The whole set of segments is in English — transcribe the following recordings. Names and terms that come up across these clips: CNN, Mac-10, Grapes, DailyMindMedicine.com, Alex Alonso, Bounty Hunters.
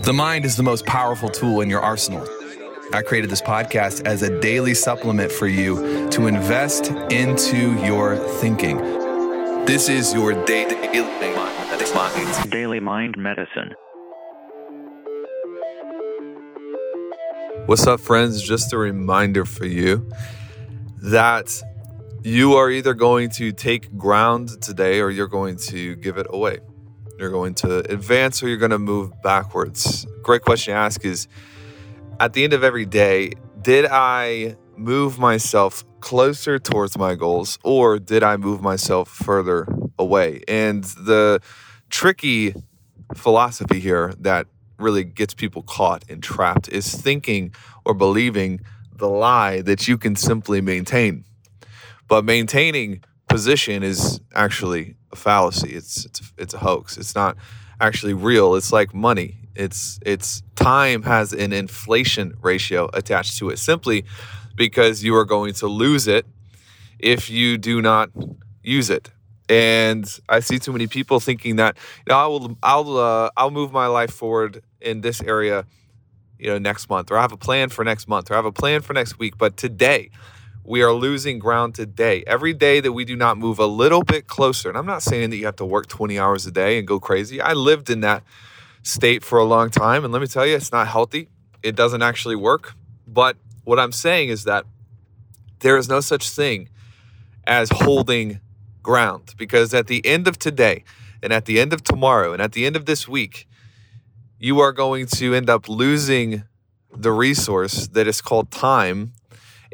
The mind is the most powerful tool in your arsenal. I created this podcast as a daily supplement for you to invest into your thinking. This is your Daily Mind Medicine. What's up, friends? Just a reminder for you that you are either going to take ground today or you're going to give it away. You're going to advance or you're going to move backwards. Great question to ask is, at the end of every day, did I move myself closer towards my goals or did I move myself further away? And the tricky philosophy here that really gets people caught and trapped is thinking or believing the lie that you can simply maintain. But maintaining position is actually a fallacy. It's a hoax. It's not actually real. It's like money. It's time has an inflation ratio attached to it simply because you are going to lose it if you do not use it. And I see too many people thinking that, you know, I'll move my life forward in this area, you know, next month, or I have a plan for next month, or I have a plan for next week. But today, we are losing ground today. Every day that we do not move a little bit closer, and I'm not saying that you have to work 20 hours a day and go crazy. I lived in that state for a long time, and let me tell you, it's not healthy. It doesn't actually work. But what I'm saying is that there is no such thing as holding ground, because at the end of today and at the end of tomorrow and at the end of this week, you are going to end up losing the resource that is called time.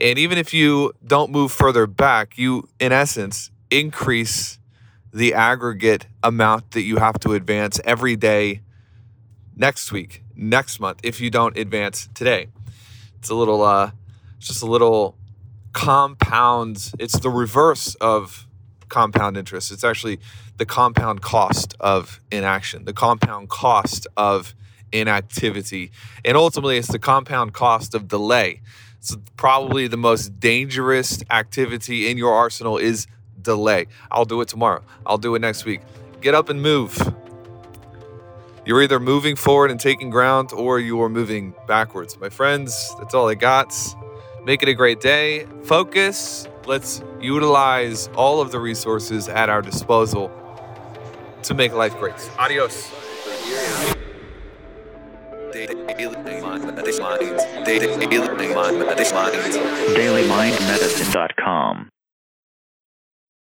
And even if you don't move further back, you, in essence, increase the aggregate amount that you have to advance every day next week, next month, if you don't advance today. It's a little, just a little compound. It's the reverse of compound interest. It's actually the compound cost of inaction, the compound cost of inactivity. And ultimately, it's the compound cost of delay. So probably the most dangerous activity in your arsenal is delay. I'll do it tomorrow. I'll do it next week. Get up and move. You're either moving forward and taking ground or you are moving backwards. My friends, that's all I got. Make it a great day. Focus. Let's utilize all of the resources at our disposal to make life great. Adios. DailyMindMedicine.com